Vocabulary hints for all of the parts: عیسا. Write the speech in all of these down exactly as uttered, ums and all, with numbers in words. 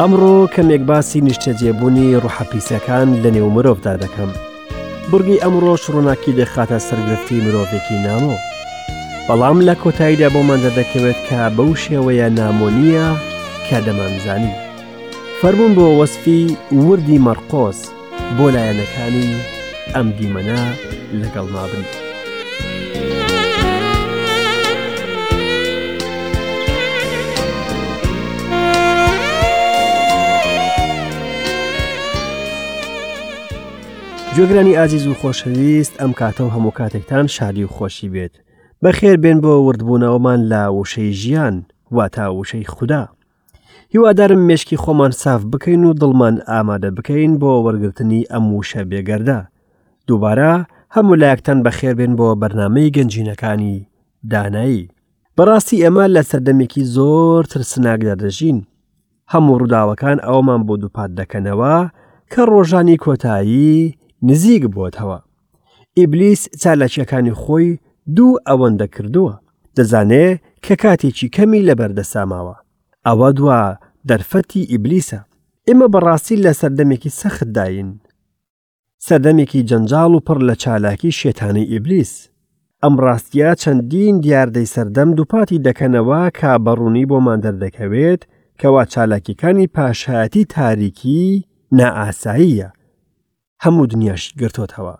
ئەمڕۆ کەمێک باسی نیشتەجێبوونی ڕوحەپیسەکان لە نێو مرۆڤدا دەکەم. بورگی ئەمڕۆش ڕووناکی دەخاتە سەرگرتی مرۆڤێکی نامۆ، بەڵام لە کۆتاییدا بۆمان دەدەکەوێت کە بەو شێوەیە نامۆنیە کە دەمانزانی فەرمون بۆ وەسفی وردی مەرقۆس بۆ لایەنەکانی ئەم دیمەنە لەگەڵ مابن. جۆگرانی ئازیز و خۆشەویست، ئەم کاتە و هەموو کاتێکتان شادی و خۆشی بێت. بەخێر بێن بۆ وردبوونەوەمان لە وشەی ژیان وا تا وشەی خوددا. هیوادارم مێشکی خۆمان ساف بکەین و دڵمان ئامادە بکەین بۆ وەرگرتنی ئەم وشە بێگەردە. دووبارە هەموو لایەکتان بەخێر بێن بۆ بەرنامەی گەنجینەکانی دانایی. بەڕاستی ئێمە لە سەردەمێکی زۆر ترسناکدا دەژین. هەموو ڕووداوەکان ئەومان بۆ دووپات دەکەنەوە کە ڕۆژانی کۆتایی نزیک بۆتەوە. ئیبلیس چالاکیەکانی خۆی دوو ئەوەندە کردووە، دەزانێ کە کاتێکی کەمی لەبەردەساماوە. ئەوە دووە دەرفەتی ئیبلیسە. ئێمە بەڕاستی لە سەردەمێکی سەختداین، سەردەمێکی جەنجاڵ و پڕ لە چالاکی شێتانی ئیبلیس. ئەم ڕاستیە چەندین دیاردەی سەردەم دووپاتی دەکەنەوە کە بەڕوونی بۆمان دەردەکەوێت کەوا چالاکیەکانی پاشایەتی تاریکی نائاساییە. هەموو دنیاش گرتوتەوە.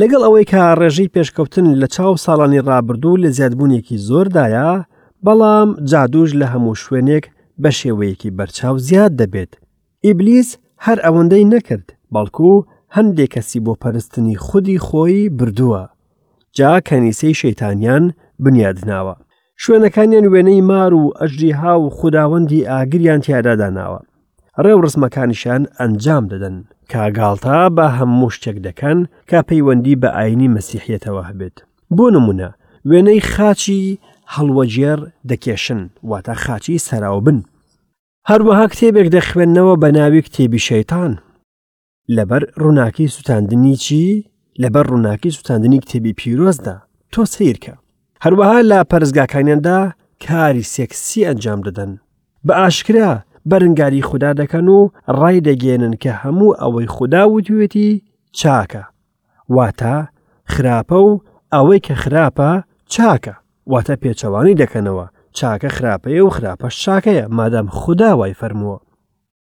لەگەڵ ئەوەی کە ڕێژەی پێشکەوتن لە چاو ساڵانی ڕابردوو لە زیادبوونیەکی زۆردایە، بەڵام جادوژ لە هەموو شوێنێک بە شێوەیەکی بەرچاو زیاد دەبێت. ئیبلیس هەر ئەوەندەی نەکرد، بەڵکو هەندێک کەسی بۆ پەرستنی خودی خۆی بردووە، جا کەنیسەی شەیتانیان بنیادناوە. شوێنەکانیان وێنەی مار و ئەژدیها و خوداوەندی ئاگریان تیاداداناوە. ڕێوڕسمەکانیشان ئەنجام دەدەن کاگاڵتا بە هەموو شتێک دەکەن کە پەیوەندی بە ئاینی مەسیحیەتەوە هەبێت. بۆ نمونە وێنەی خاچی هەڵوەجێر دەکێشن، واتە خاچی سەراوبن. هەروەها کتێبێک دەخوێننەوە بە ناوی کتێبی شەیتان لەبەر ڕووناکی سوتاندنی چی؟ لەبەر ڕووناکی سوتاندنی کتێبی پیرۆزدا. تۆ سیرکە. هەروەها لە پەرزگاکانیاندا کاری سێکسی ئەنجام دەدەن، بە ئاشکرا بەرنگاری خوددا دەکەن و ڕای دەگەێنن کە هەموو ئەوەی خوددا وتوێتی چاکە، واتە خراپە، و ئەوەی کە خراپە چاکە، واتە پێچەوانی دەکەنەوە چاکە خراپەیە و خراپەش چاکەیە مادام خوددا وای فەرمووە.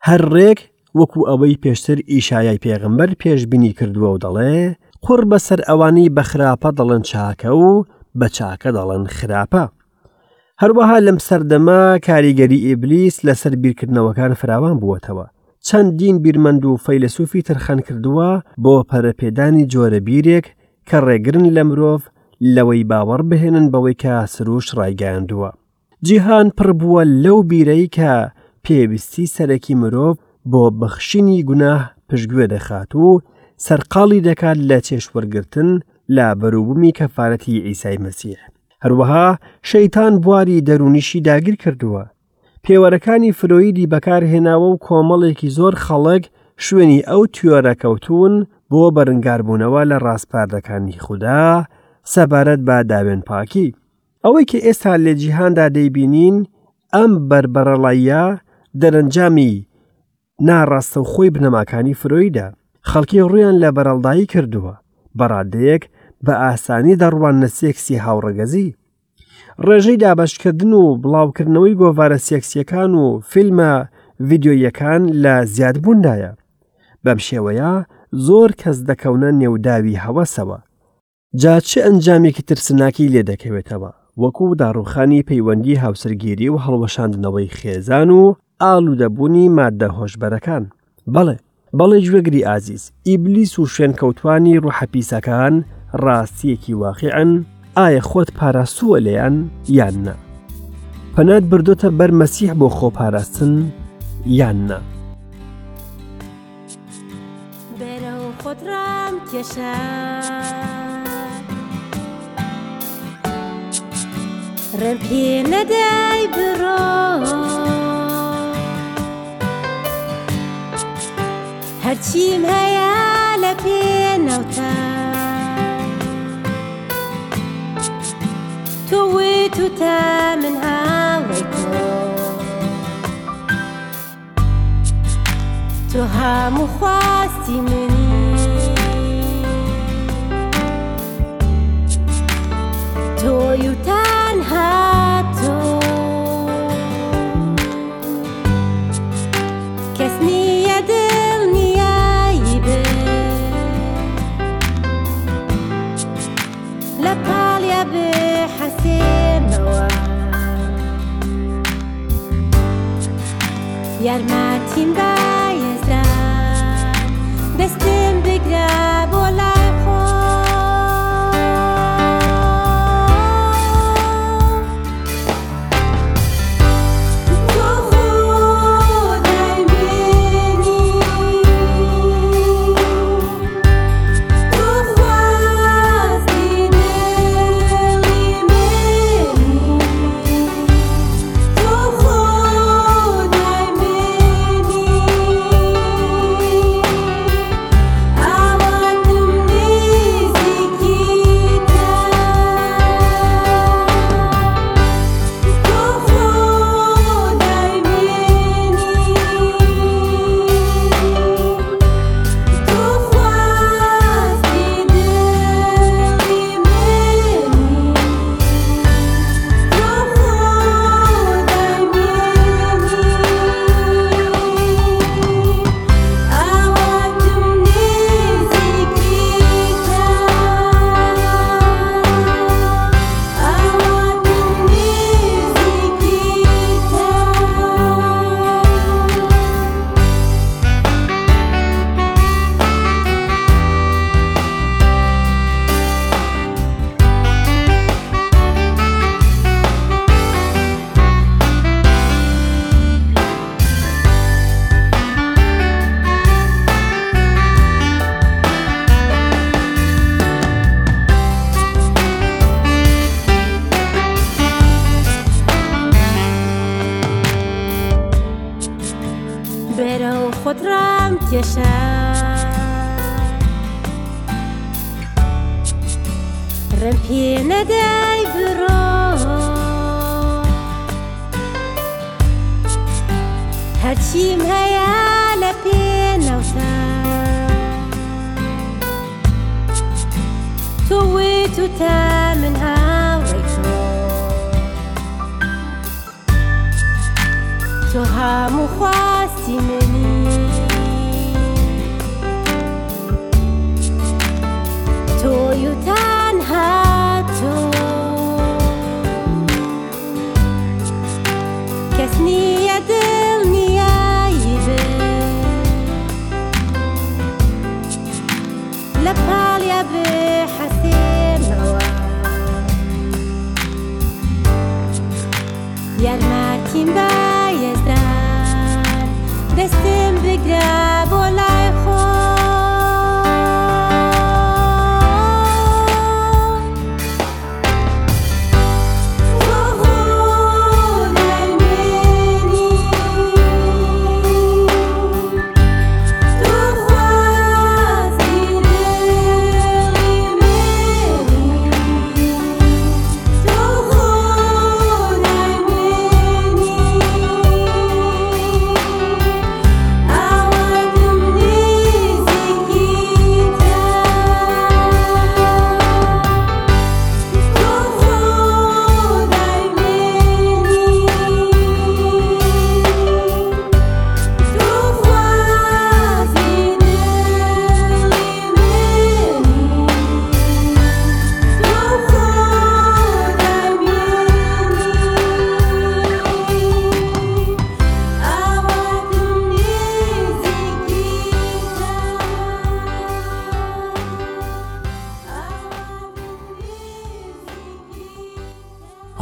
هەر ڕێک وەکو ئەوەی پێشتر ئیشایای پێغمبەر پێشبینی کردووە و دەڵێ قوڕ بەسەر ئەوانی بە خراپە دەڵن چاکە و بە چاکە دەڵن خراپە. هەروەها لەم سەردەما کاریگەری ئیبلیس لەسەر بیرکردنەوەکان فراوان بووەتەوە. چەندین بیرمەند و فەیلسوفی ترخان کردووە بۆ پەرەپێدانی جۆرە بیرێک کە ڕێگرن لە مرۆڤ لەوەی باوەڕ بهێنن بەوەی کە سروش ڕایگەیاندووە. جیهان پڕ بووە لەو بیرەی کە پێویستی سەرەکی مرۆڤ بۆ بەخشینی گوناه پشتگوێ دەخات و سەرقاڵی دەکات لە چێشوەرگرتن لە بەرووبوومی کەفارەتی عیسای مەسیح. هەروەها شەیتان بواری دەرونیشی داگیر کردووە. پێوەرەکانی فرۆیدی بەکارهێناوە و کۆمەڵێکی زۆر خەڵک شوێنی ئەو توێرەکەوتون بۆ بەرنگاربوونەوە لە ڕاستپاردەکانی خوددا، سەبارەت بە داوێن پاکی. ئەوەی کە ئێستا لە جیهاندا دەیبینین ئەم بەربەرەڵاییە دەرەنجامی ناڕاستەوخۆی بنەماکانی فرۆیدە. خەڵکی ڕویان لە بەرەڵدایی کردووە، بەڕادەیەک بە ئاسانی دەڕوان نەسێکسی هاوڕەگەزی. ڕێژەی دابەشکردن و بڵاوکردنەوەی گۆڤارە سێکسیەکان و فیلمە ڤیدۆیەکان لە زیادبووندایە. بەم شێوەیە زۆر کەس دەکەونە نێوداوی هەوەسەوە، جا چ ئەنجامێکی ترسناکی لێ دەکەوێتەوە، وەکو داڕوخانی پەیوەندی هاوسەرگیری و هەڵوەشاندنەوەی خێزان و ئالوودەبوونی مادە هۆشبەرەکان. بەڵێ بەڵێ جوێگری ئازیز، ئیبلیس و شوێنکەوتوانی ڕوحەپیسەکان ڕاستیەکی واقعن، ئایا خۆت پاراستووە لێیان یان نە؟ پەنات بردوتە بەر مەسیح بۆ خۆپاراستن یان نە؟ بێرە و خۆت ڕام کێشە، ڕێم پێ نەدەی بڕۆ، هەرچیم هەیە لە پێناوتە تويتوتا من هاويكو تو همو خواستی منی، توی و تنها تو، کس نیه دل نیایی به لپالیا به حسین و یار ماتیم دایزدم دستم بگرب و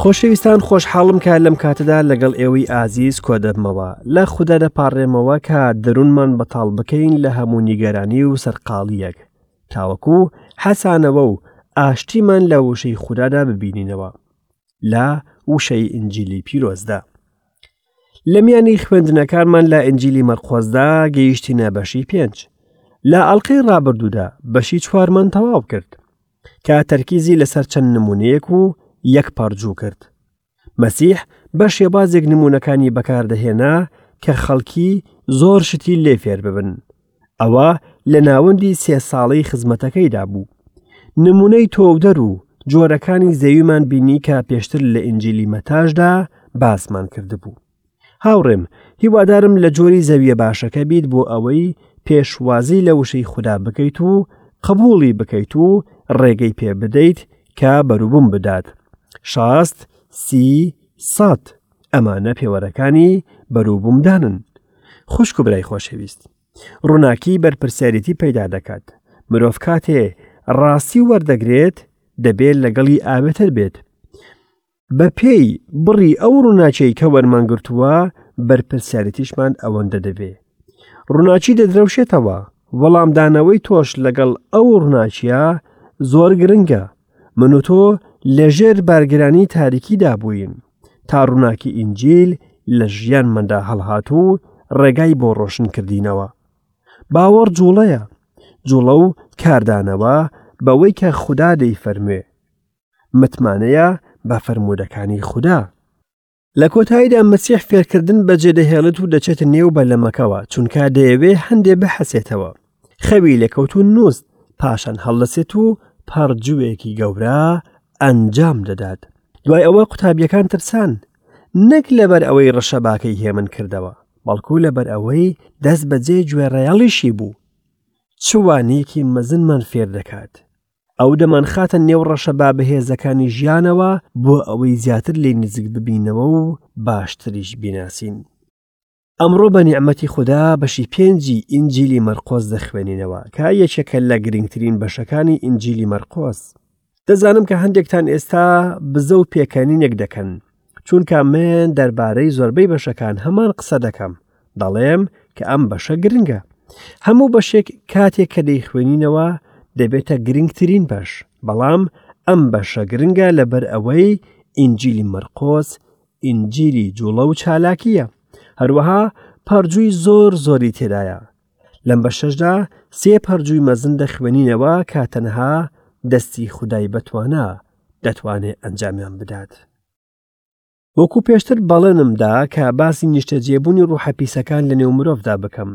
خۆشەویستان خۆشحاڵم کە لەم کاتەدا لەگەڵ ئێوەی ئازیز کۆدەبمەوە لە خوددا دەپارڕێمەوە کە دەروونمان بەتاڵ بکەین لە هەموو نیگەرانی و سەرقاڵیەک تاوەکو حەسانەوە و ئاشتیمان لە وشەی خوددادا ببینینەوە لە وشەی ئینجیلی پیرۆزدا لە میانی خوێندنەکانمان لە ئینجیلی مەرقۆزدا گەیشتینە بەشی پێنج لە ئەڵقەی ڕابردوودا بەشی چوارمان تەواو کرد کە تەرکیزی لەسەر چەند نمونەیەک و یەک پارچوو کرد. مەسیح بە شێبازێک نمونونەکانی بەکاردەهێنا کە خەڵکی زۆر شتی لێ فێر ببن. ئەوە لە ناوەندی سێ ساڵەی خزمەتەکەیدا بوو. نمونەی تۆودەر و جۆرەکانی زەویمان بینی کە پێشتر لە ئینجیلی مەتاشدا باسمان کردبوو. هاوڕێم، هیوادارم لە جۆری زەویە باشەکە بیت بۆ ئەوەی پێشوازی لە وشەی خوددا بکەیت و قبوڵی بکەیت و ڕێگەی پێ بدەیت کە بەروبووم بدات. شاست، سی، سەد ئەمانە پێوەرەکانی بەروبوومدانن. خوشک و برای خۆشەویست. ڕووناکی بەرپرسیارەتی پەیدا دەکات. مرۆڤ کاتێ ڕاستی وەردەگرێت دەبێت لەگەڵی ئاوێتر بێت. بە پێی بڕی ئەو ڕووناچەی کە وەرمانگرتووە بەرپرسیارەتیشمان ئەوەندە دەبێ. ڕووناچی دەدرەوشێتەوە، وەڵامدانەوەی تۆش لەگەڵ ئەو ڕووناچیە زۆر گرنگە. من و تۆ لەژێر بارگرانی تاریکیدا بووین تا ڕووناکی ئینجیل لە ژیانمەدا هەڵهات و ڕێگای بۆ ڕۆشنکردینەوە. باوەڕ جوڵەیە، جوڵە و کاردانەوە بەوەی کە خوددا دەیفەرموێ. متمانەیە بە فەرمودەکانی خوددا. لە کۆتاییدا مەسیح فێرکردن بەجێدەهێڵێت و دەچێتە نێو بەلەمەکەوە، چونکە دەیەوێ هەندێ بەحەسێتەوە. خەوی لەکەوتو نووست، پاشان هەڵدەسێت و پارجوویەکی گەورە ئەنجام دەدات. دوای ئەوە قوتابیەکان ترسان، نەک لەبەر ئەوەی ڕەشەباکەی هێمن کردەوە، بەڵکو لەبەر ئەوەی دەست بەجێ گوێڕایەڵیشی بوو. چوانێکی مەزنمان فێر دەکات. ئەو دەمان خاتە نێو ڕەشەبا بەهێزەکانی ژیانەوە بۆ ئەوەی زیاتر لێ نزیک ببینەوە و باشتریش بیناسین. ئەمڕۆ بە نیعمەتی خوددا بەشی پێنجی ئینجیلی مەرقۆس دەخوێنینەوە کە یەکێکە لە گرنگترین بەشەکانی ئینجیلی مەرقۆس. دەزانم کە هەندێکتان ئێستا بزە و پێکەنینێک دەکەن، چونکە من دەربارەی زۆربەی بەشەکان هەمان قسە دەکەم. دەڵێم کە ئەم بەشە گرنگە. هەموو بەشێک کاتێک کە دەیخوێنینەوە دەبێتە گرنگترین بەش، بەڵام ئەم بەشە گرنگە لەبەر ئەوەی ئینجیلی مەرقۆس ئینجیلی جوڵە و چالاکیە. هەروەها پەرجووی زۆر زۆری تێدایە. لەم بەشەشدا سێ پەرجووی مەزن دەخوێنینەوە کە تەنها دەستی خودای بەتوانە دەتوانێت ئەنجامیان بدات. وەکو پێشتر بەڵێنمدا کە باسی نیشتەجێبوونی ڕوحەپیسەکان لە نێو مرۆڤدا بکەم.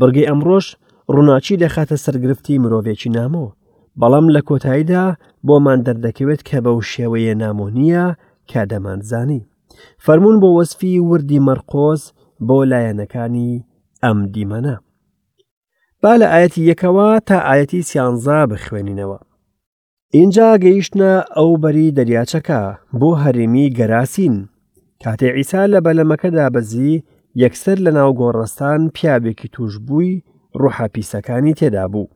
بەڵگەی ئەمڕۆژ ڕووناچی دەخاتە سەرگرفتی مرۆڤێکی نامۆ، بەڵام لە کۆتاییدا بۆمان دەردەکەوێت کە بەو شێوەیە نامۆ نییە کە دەمانزانی. فەرمونون بۆ وەسفی وردی مەرقۆس بۆ لایەنەکانی ئەم دیمەنە. با لە ئاەتی یەکەوە تا ئاەتی سیانزا بخوێنینەوە. ئینجا گەیشتە ئەو بەری دەریاچەکە بۆ هەرێمی گەراسین. کاتێ عیسا لە بەلەمەکەدا بەزی، یەکسەر لە ناو گۆڕستان پیاوێکی توش بووی ڕوحەپیسەکانی تێدا بوو.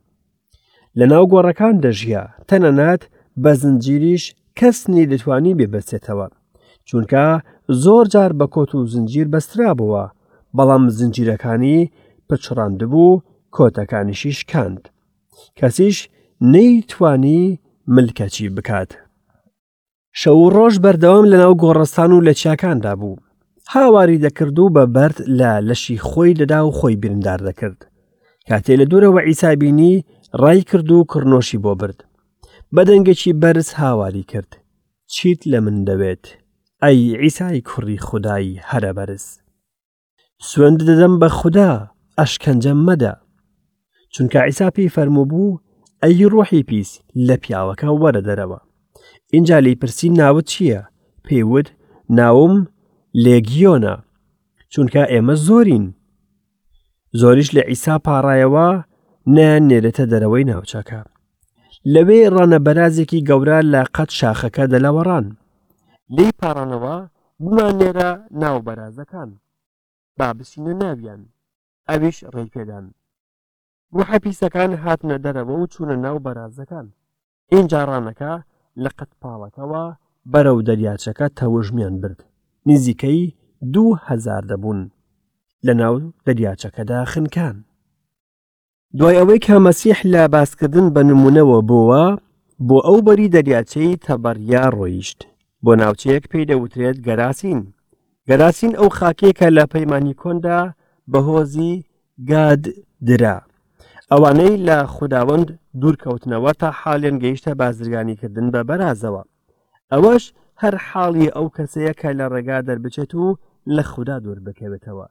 لە ناو گۆڕەکان دەژیا، تەنەنات بە زنجیریش کەسنی دەتوانی بێبەستێتەوە، چونکە زۆر جار بە کۆت و زنجیر بەسترا بووە، بەڵام زنجیرەکانی پچڕاندبوو، کۆتەکانیشی شکاند. کەسیش نەیتوانی ملکەچی بکات. شەو و ڕۆژ بەردەوام لە ناو گۆڕستان و لە چیاکاندا بوو. هاواری دەکرد و بە بەرد لە لەشی خۆی دەدا و خۆی بیرندار دەکرد. کاتێ لە دوورەوە عیسا بینی، ڕای کرد و کڕنۆشی بۆ برد. بەدەنگێکی بەرز هاواری کرد، چیت لە من دەوێت؟ ئەی عیسای کوڕی خودایی هەرە بەرز. سوێند دەدەم بە خوددا، ئەشکەنجەم مەدە. چونکە عیسا پێی فەرموو بوو، ئەی ڕۆحی پیس لە پیاوەکە وەرە دەرەوە. ئینجا لی پرسی ناوت چییە؟ پێیوت ناوم لێگیۆنە، چونکە ئێمە زۆرین. زۆریش لە عیسا پاڕایەوە نەیان نێرێتە دەرەوەی ناوچەکە. لەوێ ڕەنەبەرازێکی گەورە لە قەت شاخەکە دەلەوەڕان. لی پاڕانەوە بمانێرە ناوبەرازەکان، با بچینە ناویان، ئەویش ڕێی پێدان. ڕوحەپیسەکان هاتنە دەرەوە و چوونە ناوبەرازەکان. ئینجا ڕانەکە لە قەت پاڵەکەوە بەرەو دەریاچەکە تەوژمیان برد. نزیکەی دوو هەزار دەبوون لە ناو دەریاچەکەدا خنکان. دوای ئەوەی کە مەسیح لە باسکردن بە نمونەوە بووە، بۆ ئەو بەری دەریاچەی تەبەریا ڕۆیشت، بۆ ناوچەیەک پێی دەوترێت گەراسین. گەراسین ئەو خاکێکە لە پەیمانی کۆندا بە هۆزی گاد درا. ئەوانەی لە خوداوەند دوورکەوتنەوە تا حالیان گەیشتە بازرگانیکردن بە بەرازەوە. ئەوەش هەر حاڵی ئەو کەسەیە کە لە ڕێگا دەربچێت و لە خوددا دوور بکەوێتەوە.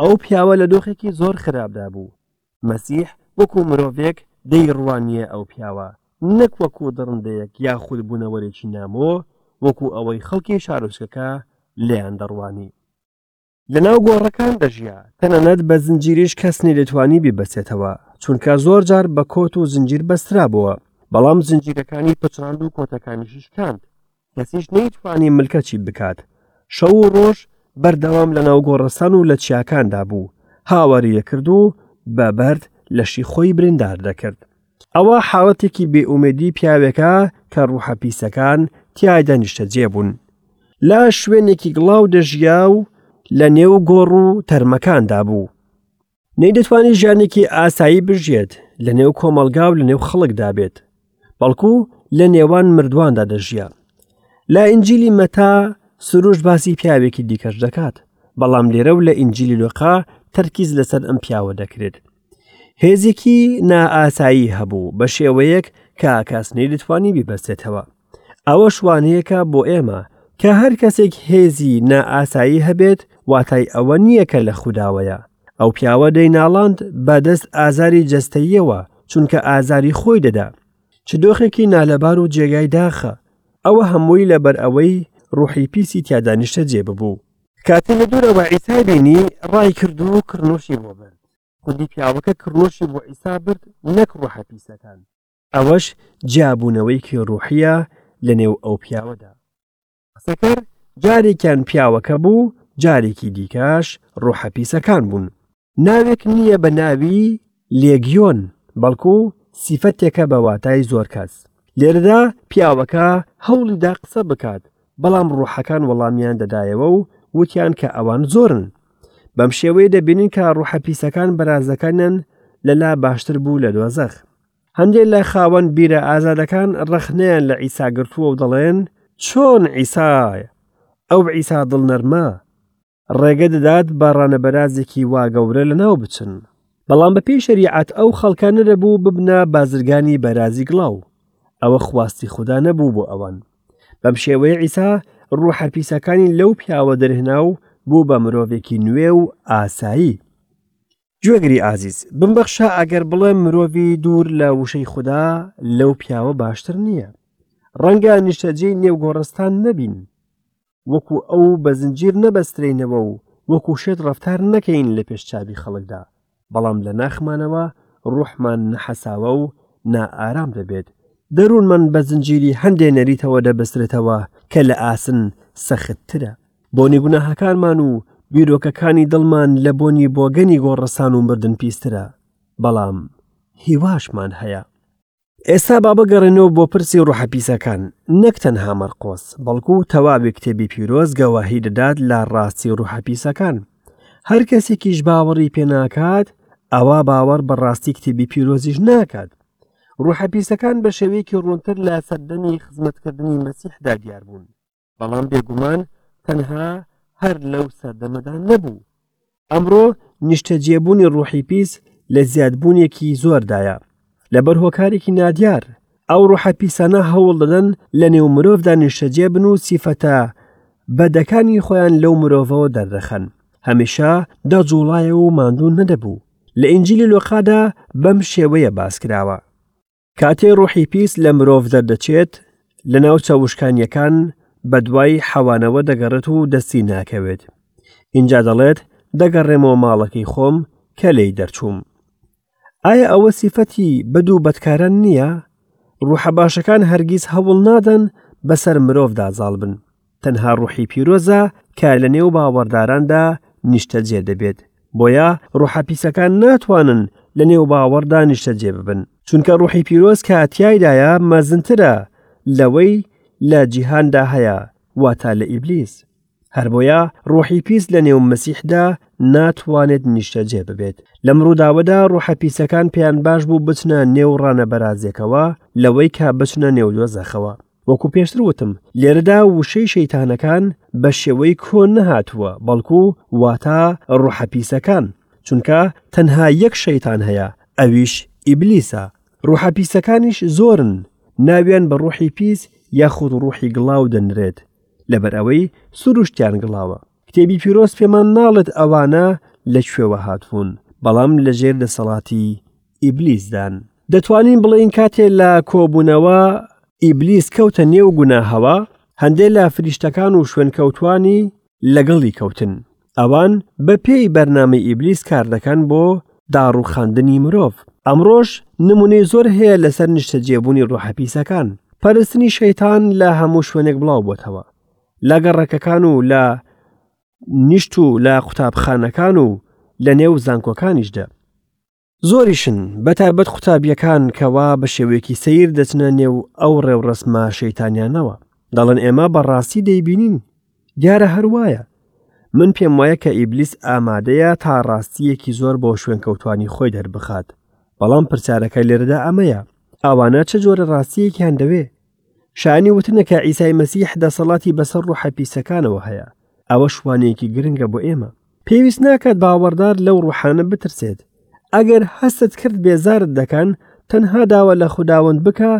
ئەو پیاوە لە دۆخێکی زۆر خراپدا بوو. مەسیح وەکو مرۆڤێک دەیڕوانیە ئەو پیاوە، نەک وەکو دڕندەیەک یاخود بوونەوەرێکی نامۆ، وەکو ئەوەی خەڵکی شارۆچکەکە لێیان دەڕوانی. لەناو گۆڕەکان دەژیا، تەنانەت بە زنجیریش کەسنی دەتوانی بیبەسێتەوە، چونکە زۆر جار بە کۆت و زنجیر بەسترابووە، بەڵام زنجیرەکانی پچڕاند و کۆتەکانیشیش کاند. کەسیش نەیتوانی ملکەچی بکات. شەو و ڕۆژ بەردەوام لەناو گۆڕەسان و لە چیاکاندا بوو، هاواری لەکرد و بە بەرد لەشی خۆی بریندار دەکرد. ئەوە حاڵەتێکی بێئومێدی پیاوێکە کە ڕوحە پیسەکان تیایدا نیشتەجێ بوون. لا شوێنێکی گڵاو دەژیا و لە نێو گۆڕ و تەرمەکاندا بوو. نەیدەتوانی ژیانێکی ئاسایی بژێت، لە نێو کۆمەلگاو لە نێو خەڵکدا بێت، بەڵکو لە نێوان مردواندا دەژیا. لە ئینجیلی مەتا سروش باسی پیاوێکی دیکەش دەکات، بەڵام لێرە و لە ئینجیلی لوقا تەرکیز لەسەر ئەم پیاوە دەکرێت. هێزێکی نائاسایی هەبوو بە شێوەیەک کە کەس نەیدەتوانی بیبەستێتەوە. ئەوە شوانەیەکە بۆ ئێمە کە هەر کەسێک هێزی نائاسایی هەبێت واتای ئەوە نییە کە لە خودداوەیە. ئەو پیاوە دەیناڵاند بەدەست ئازاری جەستەییەوە، چونکە ئازاری خۆی دەدا، چ دۆخێکی نالەبار و جێگای داخە. ئەوە هەمووی لەبەر ئەوەی ڕوحی پیسی تیادانیشتە جێببوو. کاتێ لە دوورەوە عیسای بینی، ڕای کرد و کڕنوشی بۆ برد. خودی پیاوەکە کڕنوشی بۆ عیسا برد، نەک ڕوحە پیسەکان. ئەوەش جیابوونەوەیکی ڕوحیە لە نێو ئەو پیاوەدا. قسەکەر جارێکیان پیاوەکە بوو، جارێکی دیکەش ڕوحە پیسەکان بوون. ناوێک نییە بە ناوی لێگیۆن، بەڵکو سیفەتێکە بە واتای زۆر کەس. لێرەدا پیاوەکە هەوڵی دا قسە بکات، بەڵام ڕوحەکان وەڵامیان دەدایەوە و وتیان کە ئەوان زۆرن. بەم شێوەیە دەبینین کە ڕوحە پیسەکان بەرازەکانیان لەلا باشتر بوو لە دۆزەخ. هەندێک لە خاوەن بیرە ئازادەکان ڕەخنیان لە عیسا گرتووە و دەڵێن چۆن عیسایە؟ ئەو عیسا دڵنەرمە، ڕێگە دەدات بە ڕانەبەرازێکی واگەورە لەناو بچن. بەڵام بە پێی شەریعەت ئەو خەڵکە نەدەبوو ببنە بازرگانی بەرازی گڵاو. ئەوە خواستی خوددا نەبوو بۆ ئەوان. بەم شێوەیە عیسا ڕوحە پیسەکانی لەو پیاوە دەرهێنا و بوو بە مرۆڤێکی نوێ و ئاسایی. گوێگری ئازیز، بمبەخشە ئەگەر بڵێم مرۆڤی دوور لە وشەی خوددا لەو پیاوە باشتر نییە. ڕەنگە نیشتەجێی نێو گۆڕستان نەبین، وەکو ئەو بە زنجیر نەبەسترینەوە و وەکو شێت ڕفتار نەکەین لە پێشچاوی خەڵکدا، بەڵام لە ناخمانەوە ڕوحمان نەحەساوە و نائارام دەبێت. دەروونمان بە زنجیری هەندێ نەریتەوە دەبەسترێتەوە کە لە ئاسن سەختترە. بۆنی گوناهەکانمان و بیرۆکەکانی دڵمان لە بۆنی بۆگەنی گۆڕەسان و مردن پیسترە، بەڵام هیواشمان هەیە. ئێستا با بگەڕێنەوە بۆ پرسی ڕوحە پیسەکان. نەک تەنها مەرقۆس، بەڵکو تەواوی کتێبی پیرۆز گەواهی دەدات لە ڕاستی ڕوحە پیسەکان. هەر کەسێکیش باوەڕی پێناکات، ئەوە باوەڕ بە ڕاستی کتێبی پیرۆزیش ناکات. ڕوحە پیسەکان بە شێوەیەکی ڕوونتر لە سەردەمی خزمەتکردنی مەسیحدا دیار بوون، بەڵام بێگومان تەنها هەر لەو سەردەمەدا نەبوو. ئەمڕۆ نیشتەجێبوونی ڕوحی پیس لە زیادبوونێکی زۆردایە. لەبەر هۆکارێکی نادیار، ئەو ڕوحە پیسانە هەوڵ دەدەن لە نێو مرۆڤدا نیشتەجێ بن و سیفەتە بەدەکانی خۆیان لەو مرۆڤەوە دەردەخەن. هەمیشە دەجوڵایە و ماندوو نەدەبوو. لە ئینجیلی لوقادا بەم شێوەیە باسکراوە. کاتێ ڕوحی پیس لە مرۆڤ دەردەچێت، لە ناو چاوشکانیەکان بە دوای حەوانەوە دەگەڕێت و دەستی ناکەوێت. اینجا دەڵێت دەگەڕێمەوە ماڵەکەی خۆم کە لێی دەرچووم. ئایا ئەوە سیفەتی بەدوو بەدکاران نییە؟ ڕوحە باشەکان هەرگیز هەوڵ نادەن بەسەر مرۆڤدا زاڵ بن. تەنها ڕوحی پیرۆزە کە لە نێو باوەڕداراندا نیشتەجێ دەبێت. بۆیە ڕوحە پیسەکان ناتوانن لە نێو باوەڕدا نیشتەجێ ببن، چونکە ڕوحی پیرۆز کە تیایدایە مەزنترە لەوەی لە جیهاندا هەیە، واتا لە ئیبلیس. هەر بۆیە ڕوحی پیس لە نێو مەسیحدا ناتوانێت نیشتەجێ ببێت. لە مروداوەدا ڕوحە پیسەکان پێیان باش بوو بچنە نێو ڕانەبەرازێکەوە لەوەی کە بچنە نێو دۆزەخەوە. وەکو پێشتر وتم، لێرەدا وشەی شەیتانەکان بە شێوەی کۆ نەهاتووە، بەڵکو واتا ڕوحە پیسەکان، چونکە تەنها یەک شەیتان هەیە، ئەویش ئیبلیسە. ڕوحە پیسەکانیش زۆرن، ناویان بە ڕوحی پیس یاخود ڕوحی گڵاو دەنرێت، لەبەر ئەوەی سروشتیان گڵاوە. کتێبی پیرۆز پێمان ناڵێت ئەوانە لەکوێوە هاتوون، بەڵام لەژێر دەسەڵاتی ئیبلیسدان. دەتوانین بڵێین کاتێ لە کۆبوونەوە ئیبلیس کەوتە نێو گوناهەوە، هەندێک لە فریشتەکان و شوێنکەوتوانی لەگەڵی کەوتن. ئەوان بە پێی بەرنامەی ئیبلیس کار دەکەن بۆ داڕوخاندنی مرۆڤ. ئەمڕۆژ نمونەی زۆر هەیە لەسەر نیشتەجێبوونی ڕۆحەپیسەکان. پەرستنی شەیتان لە هەموو شوێنێک بڵاو بۆتەوە، لە گەڕەکەکان و لە نیشت و لە قوتابخانەکان و لە نێو زانکۆکانیشدا. زۆریشن بەتابەت قوتابیەکان کەوا بە شێوەیەکی سەیر دەچنە نێو ئەو ڕێوڕسمە شەیتانیانەوە. دەڵێن ئێمە بەڕاستی دەیبینین، دیارە هەروایە. من پێم وایە کە ئیبلیس ئامادەیە تا ڕاستیەکی زۆر بۆ شوێنکەوتوانی خۆی دەربخات. بەڵام پرسیارەکە لێرەدا ئەمەیە، ئەوانە چه جۆرە ڕاستیەکیان دەوێ؟ شانی وتنەکە عیسای مەسیح دەسەڵاتی بەسەر ڕوحە پیسەکانەوە هەیە. ئەوە شوانەیەکی گرنگە بۆ ئێمە. پێویست ناکات باوەڕدار لەو ڕوحانە بترسێت. ئەگەر هەستت کرد بێزارت دەکەن، تەنها داوە لە خوداوەند بکە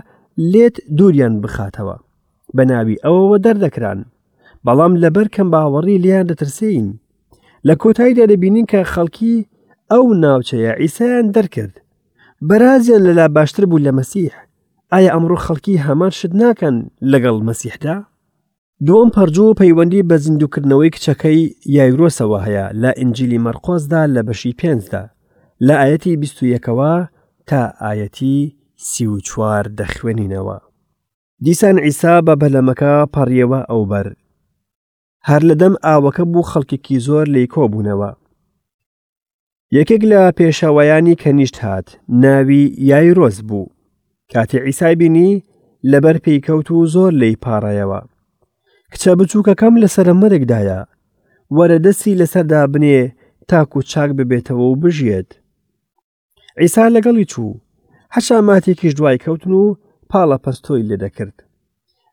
لێت دووریان بخاتەوە، بە ناوی ئەوەوە دەردەکران. بەڵام لەبەر کەم باوەڕی لیان دەترسین. لە کۆتاییدا دەبینین کە خەڵکی ئەو ناوچەیە عیسایان دەرکرد، بەرازیان لەلا باشتر بوو لە مەسیح. ئایا ئەمڕۆ خەڵکی هەمان شت ناکەن لەگەڵ مەسیحدا؟ دووەم پەرجوو پەیوەندی بە زیندوکردنەوەی کچەکەی یایرۆسەوە هەیە لە ئینجیلی مەرقۆسدا لە بەشی پێنجدا لە ئاەتی بیست و یەکەوە تا ئاەتی سی و چوار دەخوێنینەوە. دیسان عیسا بە بەلەمەکە پەڕیەوە ئەو بەر. هەر لەدەم ئاوەکە بوو خەڵکێکی زۆر لی کۆبوونەوە. یەکێک لە پێشەوایانی کەنیشت هات، ناوی یایرۆس بوو. کاتی عیسای بینی لەبەر پێیکەوت و زۆر لی پاڕایەوە. کچە بچووکەکەم لەسەر مەرگدایە، وەرە دەستی لەسەردا بنێ تاک و چاک ببێتەوە و بژێت. عیسا لەگەڵی چوو، هەشا ماتێکیش دوای کەوتن و پاڵە پەستۆی لێدەکرد.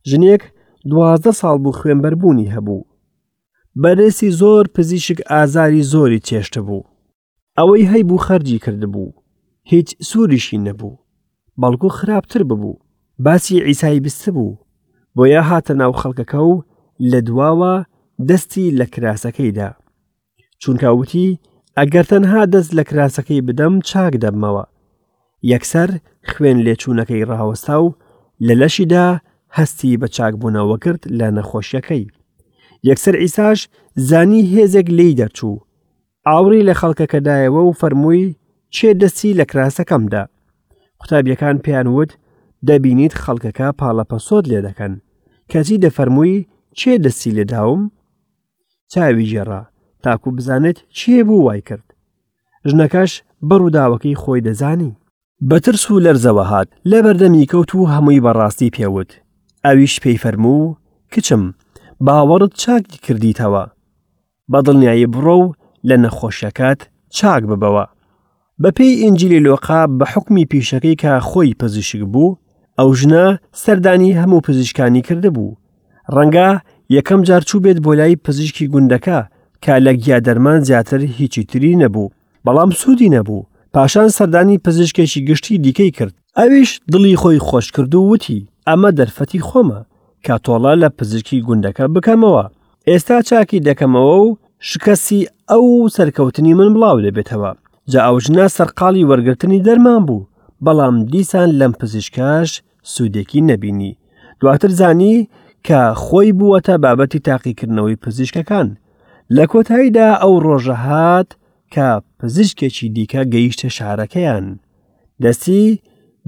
ژنێک دوازدە ساڵ بوو خوێنبەربوونی هەبوو. بەرەسی زۆر پزیشک ئازاری زۆری چێشتە بوو. ئەوەی هەیبوو خەرجی کردبوو، هیچ سووریشی نەبوو، بەڵکو خراپتر ببوو. باسی عیسای بستە بوو، بۆیە هاتە ناو خەڵکەکە و لە دواوە دەستی لە کراسەکەیدا، چونکەوتی ئەگەر تەنها دەست لە کراسەکەی بدەم چاک دەبمەوە. یەکسەر خوێن لێچوونەکەی ڕاوەستا و لە لەشیدا هەستی بە چاکبوونەوە کرد لە نەخۆشیەکەی. یەکسەر ئیساش زانی هێزێک لی دەرچوو، ئاوری لە خەڵکەکەدایەوە و فەرمووی چێ دەستی لە کراسەکەمدا. قوتابیەکان پێیان وت دەبینیت خەڵکەکە پاڵەپەسۆت لێ دەکەن، کەچی دەفەرمووی چێ دەستی لێداوم؟ چاوی ژێڕا تاکو بزانێت چیە بوو وای کرد. ژنەکەش بەڕووداوەکەی خۆی دەزانی. بەترس و لەرزەوە هات لە بەردەمی کەوت و هەمووی بەڕاستی پێوت. ئەویش پێی فەرموو کچم، باوەڕت چاکی کردیتەوە، بەدڵنیایی بڕۆ و لە نەخۆشیەکەت چاک ببەوە. بەپێی ئینجیلی لۆقا بە حکمی پیشەکەی کە خۆی پزیشک بوو، ئەو ژنە سەردانی هەموو پزیشکانی کردبوو. ڕەنگە یەکەم جار چوو بێت بۆ لای پزیشکی گوندەکە کە لە گیادەرمان زیاتر هیچی تری نەبوو، بەڵام سوودی نەبوو. پاشان سەردانی پزیشکێکی گشتی دیکەی کرد. ئەویش دڵی خۆی خۆش کرد و وتی ئەمە دەرفەتی خۆمە کە تۆڵە لە پزیشکی گوندەکە بکەمەوە. ئێستا چاکی دەکەمەوە و شکستی ئەو سەرکەوتنی من بڵاو دەبێتەوە. جا ئەو ژنە سەرقاڵی وەرگرتنی دەرمان بوو، بەڵام دیسان لەم پزیشکاش سوودێکی نەبینی. دواتر زانی کە خۆی بووەتە بابەتی تاقیکردنەوەی پزیشکەکان. لە کۆتاییدا ئەو ڕۆژە هات کە پزیشکێکی دیکە گەیشتە شارەکەیان، دەستی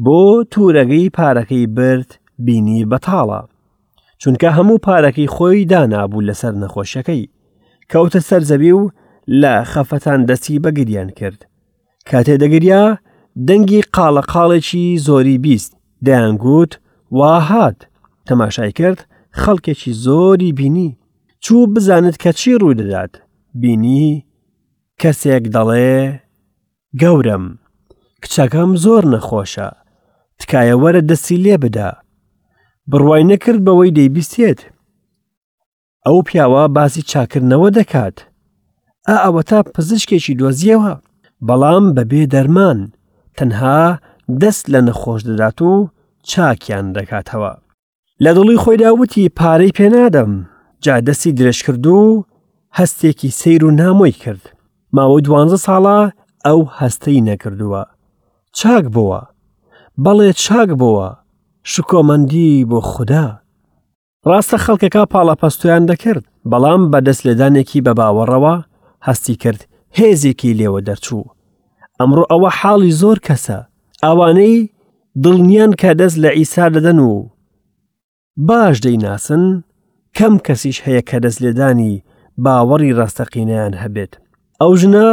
بۆ توورەگەی پارەکەی برد، بینی بەتاڵە، چونکە هەموو پارەکەی خۆی دانابوو لەسەر نەخۆشیەکەی. کەوتە سەر زەوی و لە خەفەتان دەستی بەگریان کرد. کاتێ دەگریا دەنگی قاڵەقاڵێکی زۆری بیست. دەیانگوت واهات. تەماشای کرد، خەڵکێکی زۆری بینی. چوو بزانت کە چی ڕوو دەدات. بینی کەسێک دەڵێ گەورم، کچەکەم زۆر نەخۆشە، تکایە وەرە دەستی لێ بدا. بڕوای نەکرد بەوەی دەیبیستێت. ئەو پیاوە باسی چاکردنەوە دەکات، ئا ئەوە تا پزیشکێکی دۆزیەوە، بەڵام بەبێ دەرمان، تەنها دەست لە نەخۆش دەدات و چاکیان دەکاتەوە. لە دڵی خۆیدا وتی پارەی پێنادەم. جا دەستی درێژ کرد و هەستێکی سەیر و نامۆی کرد. ماوەی دوانزە ساڵە ئەو هەستەی نەکردووە. چاک بووە، بەڵێ چاک بووە، شکۆمەندی بۆ خوددا. ڕاستە خەڵکەکە پاڵەپەستۆیان دەکرد، بەڵام بە دەستلێدانێکی بە باوەڕەوە هەستی کرد هێزێکی لێوە دەرچوو. ئەمڕۆ ئەوە حاڵی زۆر کەسە، ئەوانەی دڵنیان کە دەست لە ئیسا دەدەن و باش دەیناسن، کەم کەسیش هەیە کە دەست لێدانی باوەڕی ڕاستەقینەیان هەبێت. ئەو ژنە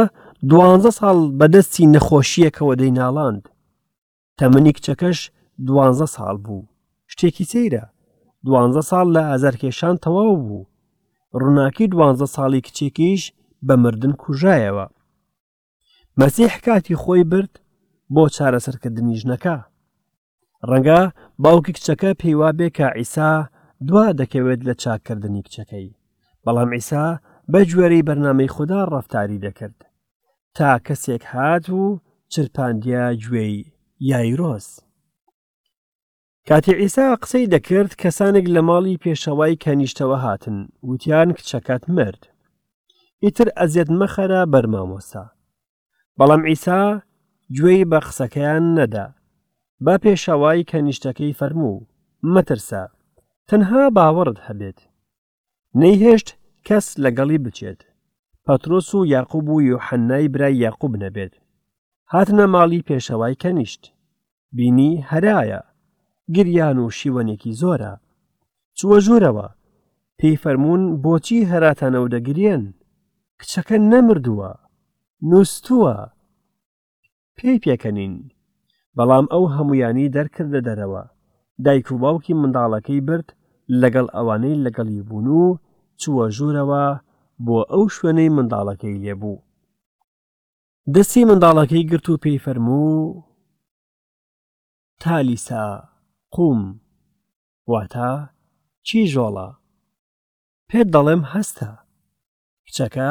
دوانزە ساڵ بەدەستی نەخۆشیەکەوە دەیناڵاند. تەمەنی کچەکەش دوانزە ساڵ بوو، شتێکی سەیرە. دوانزە ساڵ لە ئازارکێشان تەواو بوو. ڕووناکی دوانزە ساڵی کچێکیش بە مردن کوژایەوە. مەسیح کاتی خۆی برد بۆ چارەسەرکردنی ژنەکە. ڕەنگە باوکی کچەکە پێیوا بێ کە عیسا دوا دەکەوێت لە چاکردنی کچەکەی، بەڵام عیسا بەگوێرەی بەرنامەی خوددا ڕەفتاری دەکرد تا کەسێک هات و چرپاندیە گوێی یایرۆس. کاتی عیسا قسەی دەکرد کەسانێک لە ماڵی پێشەوای کەنیشتەوە هاتن، وتیان کچەکەت مرد، ئیتر ئەزیەت مەخەرە بەرمامۆسا. بەڵام عیسا گوێی بە قسەکەیان نەدا، بە پێشەوای کەنیشتەکەی فەرموو مەترسە، تەنها باوەڕت هەبێت. نەیهێشت کەس لەگەڵی بچێت، پەترۆس و یاقوب و یوحەنای برای یاقوب نەبێت. هاتنە ماڵی پێشەوای کەنیشت، بینی هەرایە، گریان و شیوەنێکی زۆرە. چووە ژوورەوە، پێی فەرموون بۆچی هەراتانەوە دەگرێن؟ کچەکە نەمردووە، نووسووە. پێی پێکەنین، بەڵام ئەو هەمویانی دەرکردە دەرەوە. دایک و باوکی منداڵەکەی برد لەگەڵ ئەوانەی لەگەڵی بوون و چووە ژوورەوە بۆ ئەو شوێنەی منداڵەکەی لێبوو. دەستی منداڵەکەی گرت و پێی فەرموو تالیسا قوم، واتە چی ژۆڵە، پێت دەڵێم هەستە. کچەکە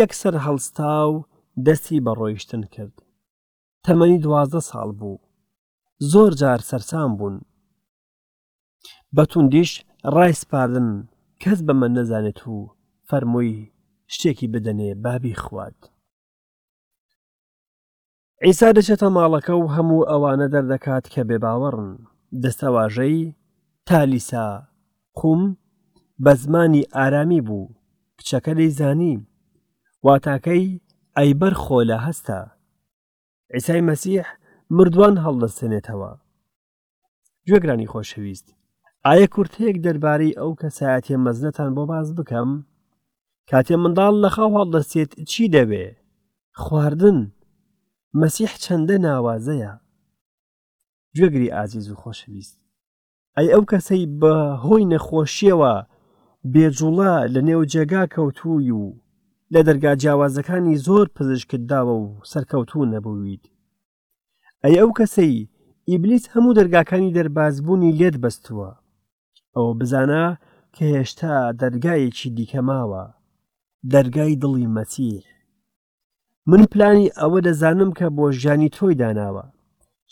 یەکسەر هەڵستا و دەستی بە ڕۆیشتن کرد. تەمەنی دوازدە ساڵ بوو، زۆر جار سەرسام بوون، بەتوندیش ڕایسپاردن، کەس بەمە نەزانێت و فەرمووی شتێکی بدەنێ بابی خوات. عیسا دەچێتە ماڵەکە و هەموو ئەوانە دەردەکات کە بێباوەڕن. دەستەواژەی تالیسا قوم بە زمانی ئارامی بوو. کچەکە دەیزانی واتاکەی ئەیبەر خۆلە هەستە. عیسای مەسیح مردووان هەڵدەستێنێتەوە. گوێگرانی خۆشەویست، ئایا کورتەیەک دەربارەی ئەو کەسایەتیە مەزنەتان بۆ باز بکەم؟ کاتێ منداڵ لە خاو هەڵدەستێت چی دەبێ؟ خواردن. مەسیح چەندە ناوازەیە. گوێگری ئازیز و خۆشەویست، ئەی ئەو کەسەی بە هۆی نەخۆشیەوە بێجوڵە لە نێو جێگا کەوتووی و لە دەرگا جیاوازەکانی زۆر پزیشکتداوە و سەرکەوتوو نەبوویت؟ ئەی ئەو کەسەی ئیبلیس هەموو دەرگاکانی دەربازبوونی لێت بەستووە. ئەو بزانە کە هێشتا دەرگایەکی دیکە ماوە، دەرگای دڵی مەسیح. من پلانی ئەوە دەزانم کە بۆ ژیانی تۆی داناوە.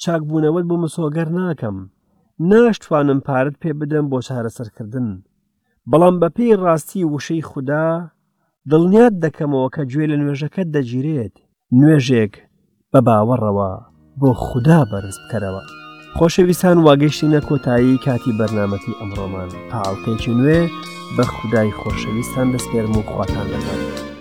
چاکبوونەوەت بۆ مسۆگەر ناکەم، ناشتوانم پارت پێ بدەم بۆ چارەسەرکردن، بەڵام بە پێی ڕاستی وشەی خوددا دڵنیات دەکەمەوە کە گوێ لە نوێژەکەت دەگیرێت. نوێژێک بە باوەڕەوە بۆ خوددا بەرز بکەرەوە. خۆشەویستان، واگەشتینە کۆتایی کاتی بەرنامەتی ئەمڕۆمان. تا ئەڵقەیەکی نوێ بە خودای خۆشەویستان دەسپێرم و خواتان لەگەڵ.